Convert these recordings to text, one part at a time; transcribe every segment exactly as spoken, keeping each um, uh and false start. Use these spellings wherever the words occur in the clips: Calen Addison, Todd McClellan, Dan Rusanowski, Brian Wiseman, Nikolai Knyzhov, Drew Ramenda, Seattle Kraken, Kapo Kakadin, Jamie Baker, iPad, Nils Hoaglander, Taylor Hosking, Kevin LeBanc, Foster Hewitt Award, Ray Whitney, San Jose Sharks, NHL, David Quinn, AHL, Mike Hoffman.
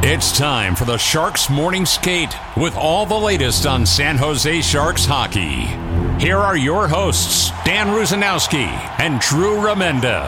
It's time for the Sharks Morning Skate with all the latest on San Jose Sharks hockey. Here are your hosts, Dan Rusanowski and Drew Ramenda.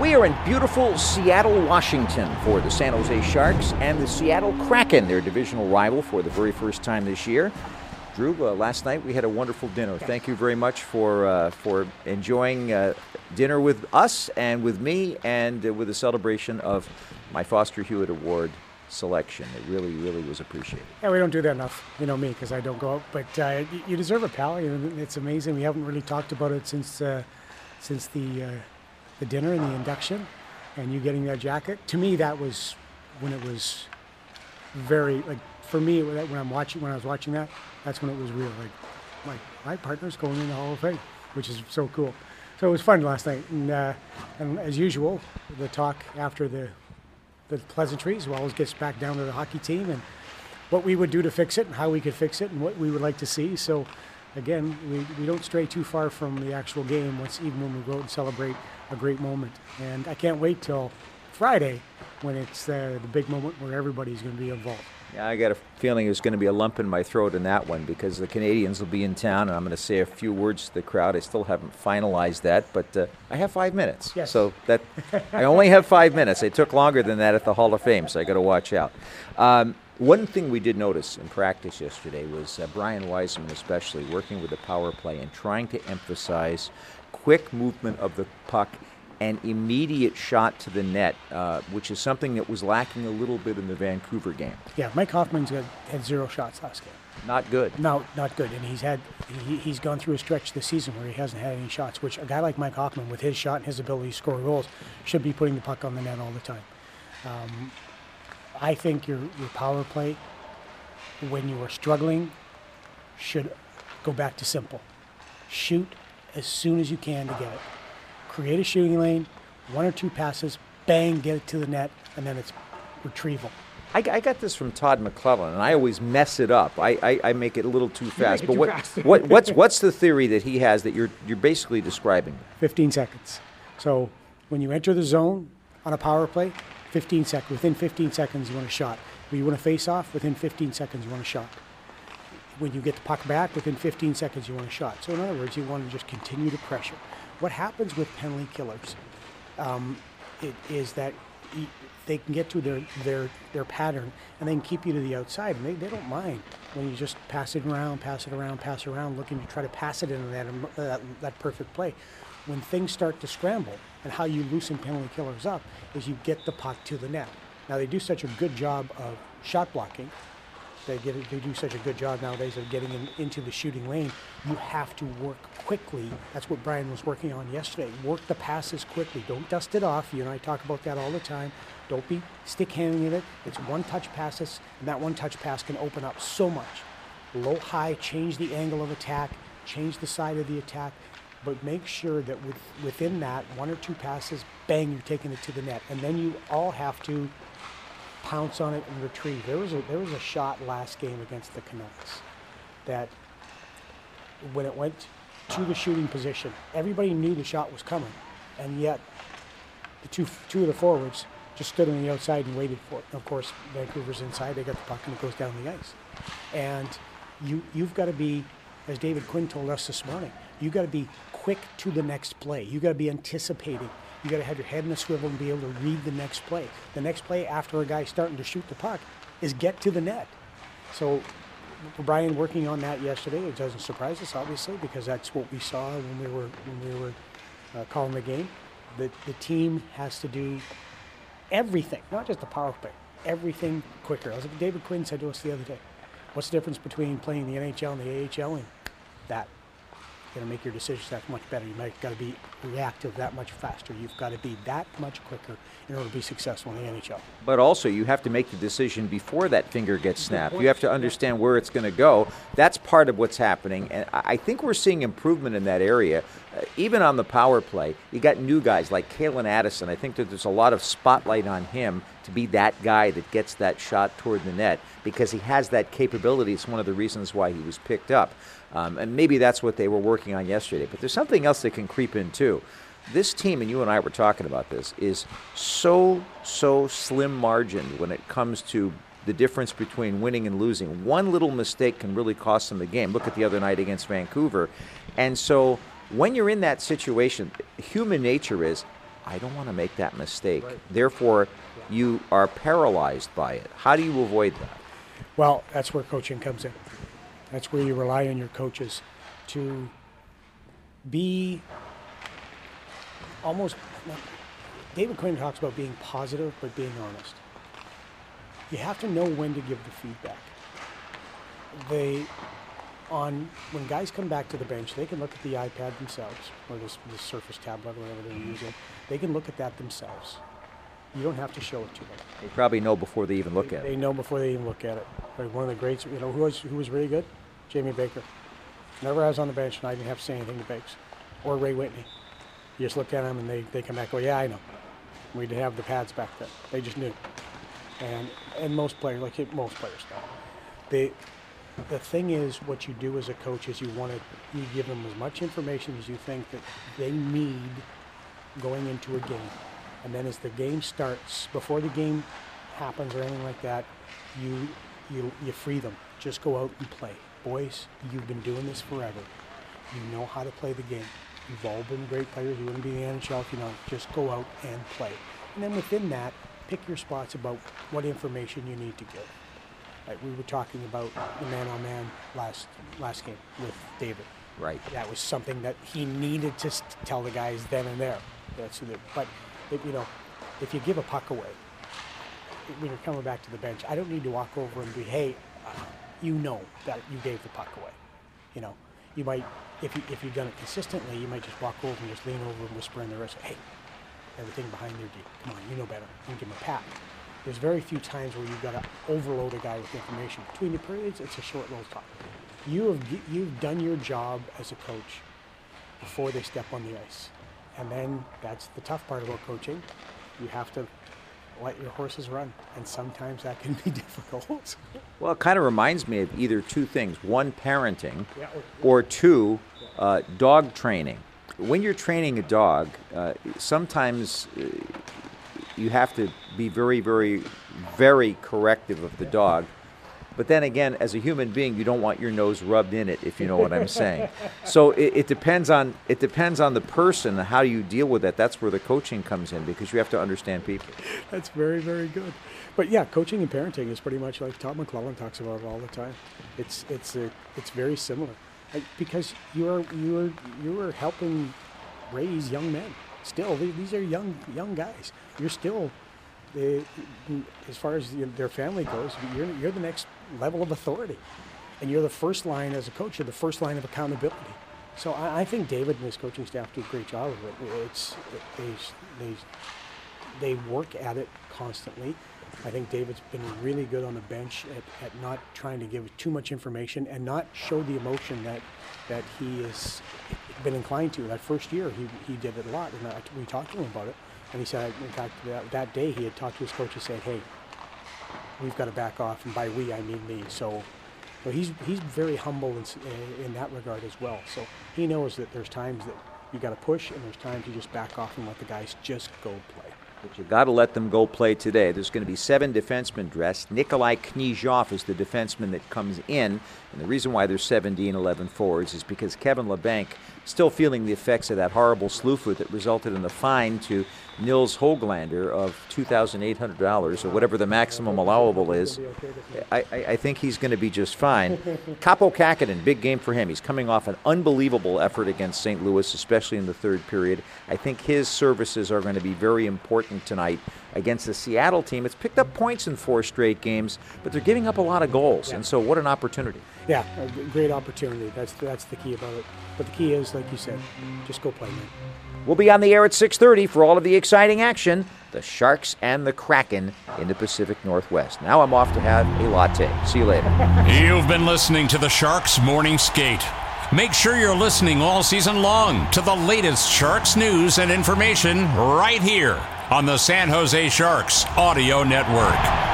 We are in beautiful Seattle, Washington for the San Jose Sharks and the Seattle Kraken, their divisional rival for the very first time this year. Drew, uh, last night we had a wonderful dinner. Thank you very much for uh, for enjoying uh, dinner with us and with me and uh, with a celebration of my Foster Hewitt Award selection. It really, really was appreciated. Yeah, we don't do that enough. You know me, because I don't go out. But uh, you deserve it, pal. It's amazing. We haven't really talked about it since uh, since the uh, the dinner and the induction and you getting that jacket. To me, that was when it was very, like, for me, when I'm watching, when I was watching that, that's when it was real. Like, like my partner's going in the Hall of Fame, which is so cool. So it was fun last night, and, uh, and as usual, the talk after the the pleasantries always gets back down to the hockey team and what we would do to fix it, and how we could fix it, and what we would like to see. So, again, we, we don't stray too far from the actual game. Once, even when we go out and celebrate a great moment, and I can't wait till Friday when it's uh, the big moment where everybody's going to be involved. Yeah, I got a feeling there's going to be a lump in my throat in that one because the Canadians will be in town, and I'm going to say a few words to the crowd. I still haven't finalized that, but uh, I have five minutes. Yes. So that I only have five minutes. It took longer than that at the Hall of Fame, so I got to watch out. Um, one thing we did notice in practice yesterday was uh, Brian Wiseman, especially working with the power play and trying to emphasize quick movement of the puck and immediate shot to the net, uh, which is something that was lacking a little bit in the Vancouver game. Yeah, Mike Hoffman's got, had zero shots last game. Not good. No, not good. And he's had he, he's gone through a stretch this season where he hasn't had any shots, which a guy like Mike Hoffman, with his shot and his ability to score goals, should be putting the puck on the net all the time. Um, I think your, your power play, when you are struggling, should go back to simple. Shoot as soon as you can to get it. Create a shooting lane, one or two passes, bang, get it to the net, and then it's retrieval. I, I got this from Todd McClellan, and I always mess it up. I, I, I make it a little too fast. But too what, fast. what what's what's the theory that he has that you're you're basically describing? Fifteen seconds. So when you enter the zone on a power play, fifteen seconds. Within fifteen seconds, you want a shot. When you want a face off, within fifteen seconds, you want a shot. When you get the puck back, within fifteen seconds, you want a shot. So in other words, you want to just continue to pressure. What happens with penalty killers um, it is that he, they can get to their, their, their pattern and they can keep you to the outside. And they, they don't mind when you just pass it around, pass it around, pass it around, looking to try to pass it into that, uh, that, that perfect play. When things start to scramble, and how you loosen penalty killers up is you get the puck to the net. Now, they do such a good job of shot blocking. They, get it, they do such a good job nowadays of getting in, into the shooting lane. You have to work quickly. That's what Brian was working on yesterday. Work the passes quickly. Don't dust it off. You and I talk about that all the time. Don't be stick-handling it. It's one-touch passes, and that one-touch pass can open up so much. Low-high, change the angle of attack, change the side of the attack, but make sure that with, within that, one or two passes, bang, you're taking it to the net. And then you all have to pounce on it and retrieve. There was a there was a shot last game against the Canucks that when it went to the shooting position, everybody knew the shot was coming, and yet the two two of the forwards just stood on the outside and waited for it. Of course, Vancouver's inside. They got the puck and it goes down the ice. And you you've got to be, as David Quinn told us this morning, you got to be quick to the next play. You got to be anticipating. You got to have your head in a swivel and be able to read the next play. The next play after a guy starting to shoot the puck is get to the net. So Brian working on that yesterday, it doesn't surprise us, obviously, because that's what we saw when we were when we were uh, calling the game. The, the team has to do everything, not just the power play, everything quicker. As David Quinn said to us the other day, what's the difference between playing the N H L and the A H L? And that. going to make your decisions that much better. You might got to be reactive that much faster. You've got to be that much quicker in order to be successful in the N H L. But also, you have to make the decision before that finger gets snapped. You have to understand where it's going to go. That's part of what's happening, and I think we're seeing improvement in that area. Uh, even on the power play, you got new guys like Calen Addison. I think that there's a lot of spotlight on him to be that guy that gets that shot toward the net because he has that capability. It's one of the reasons why he was picked up. Um, and maybe that's what they were working on yesterday. But there's something else that can creep in, too. This team, and you and I were talking about this, is so, so slim margined when it comes to the difference between winning and losing. One little mistake can really cost them the game. Look at the other night against Vancouver. And so when you're in that situation, human nature is, I don't want to make that mistake. Right. Therefore, yeah. you are paralyzed by it. How do you avoid that? Well, that's where coaching comes in. That's where you rely on your coaches to be almost, David Quinn talks about being positive, but being honest. You have to know when to give the feedback. They, on, when guys come back to the bench, they can look at the iPad themselves, or this, this Surface tablet, whatever they're using. They can look at that themselves. You don't have to show it to them. They probably know before they even look they, at it. They know before they even look at it. Like one of the greats, you know, who was who was really good? Jamie Baker. Whenever I was on the bench, and I didn't have to say anything to Bakes. Or Ray Whitney. You just look at them, and they, they come back and go, yeah, I know. We didn't have the pads back then. They just knew. And and most players, like most players now. They, the thing is, what you do as a coach is you want to you give them as much information as you think that they need going into a game. And then as the game starts, before the game happens or anything like that, you you you free them. Just go out and play. Boys, you've been doing this forever. You know how to play the game. You've all been great players. You wouldn't be in the N H L if you don't. Just go out and play. And then within that, pick your spots about what information you need to give. Like we were talking about the man-on-man last last game with David. Right. That was something that he needed to st- tell the guys then and there. That's who they, but. If, you know, if you give a puck away, when you're coming back to the bench, I don't need to walk over and be, hey, you know that you gave the puck away. You know, you might, if, you, if you've done it consistently, you might just walk over and just lean over and whisper in the wrist, hey, everything behind their D, come on, you know better. You can give them a pat. There's very few times where you've got to overload a guy with information. Between the periods, it's a short little talk. You have, you've done your job as a coach before they step on the ice. And then that's the tough part about coaching. You have to let your horses run, and sometimes that can be difficult. Well, it kind of reminds me of either two things. One, parenting, yeah, or, or two, uh, dog training. When you're training a dog, uh, sometimes uh, you have to be very, very, very corrective of the yeah. dog. But then again, as a human being, you don't want your nose rubbed in it, if you know what I'm saying. So it, it depends on it depends on the person and how you deal with that. That's where the coaching comes in, because you have to understand people. That's very, very good. But yeah, coaching and parenting is pretty much like Todd McClellan talks about it all the time. It's it's a, it's very similar, because you are you are you are helping raise young men. Still, these are young young guys. You're still. They, as far as their family goes, you're, you're the next level of authority. And you're the first line as a coach, you're the first line of accountability. So I, I think David and his coaching staff do a great job of it. It's, it they, they, they work at it constantly. I think David's been really good on the bench at, at not trying to give too much information and not show the emotion that, that he has been inclined to. That first year, he, he did it a lot, and I, we talked to him about it. And he said, in fact, that, that day he had talked to his coach and said, hey, we've got to back off. And by we, I mean me. So, so he's he's very humble in, in that regard as well. So he knows that there's times that you got to push and there's times you just back off and let the guys just go play. But you've got to let them go play today. There's going to be seven defensemen dressed. Nikolai Knyzhov is the defenseman that comes in. And the reason why there's seven D and eleven forwards is because Kevin LeBanc still feeling the effects of that horrible slew foot that resulted in the fine to Nils Hoaglander of two thousand eight hundred dollars, or whatever the maximum allowable is. I, I, I think he's going to be just fine. Kapo Kakadin, big game for him. He's coming off an unbelievable effort against Saint Louis, especially in the third period. I think his services are going to be very important important tonight against the Seattle team. It's picked up points in four straight games, but they're giving up a lot of goals, yeah. and so what an opportunity. Yeah, a great opportunity. That's that's the key about it. But the key is, like you said, just go play, man. We'll be on the air at six thirty for all of the exciting action, the Sharks and the Kraken in the Pacific Northwest. Now I'm off to have a latte. See you later. You've been listening to the Sharks Morning Skate. Make sure you're listening all season long to the latest Sharks news and information right here on the San Jose Sharks Audio Network.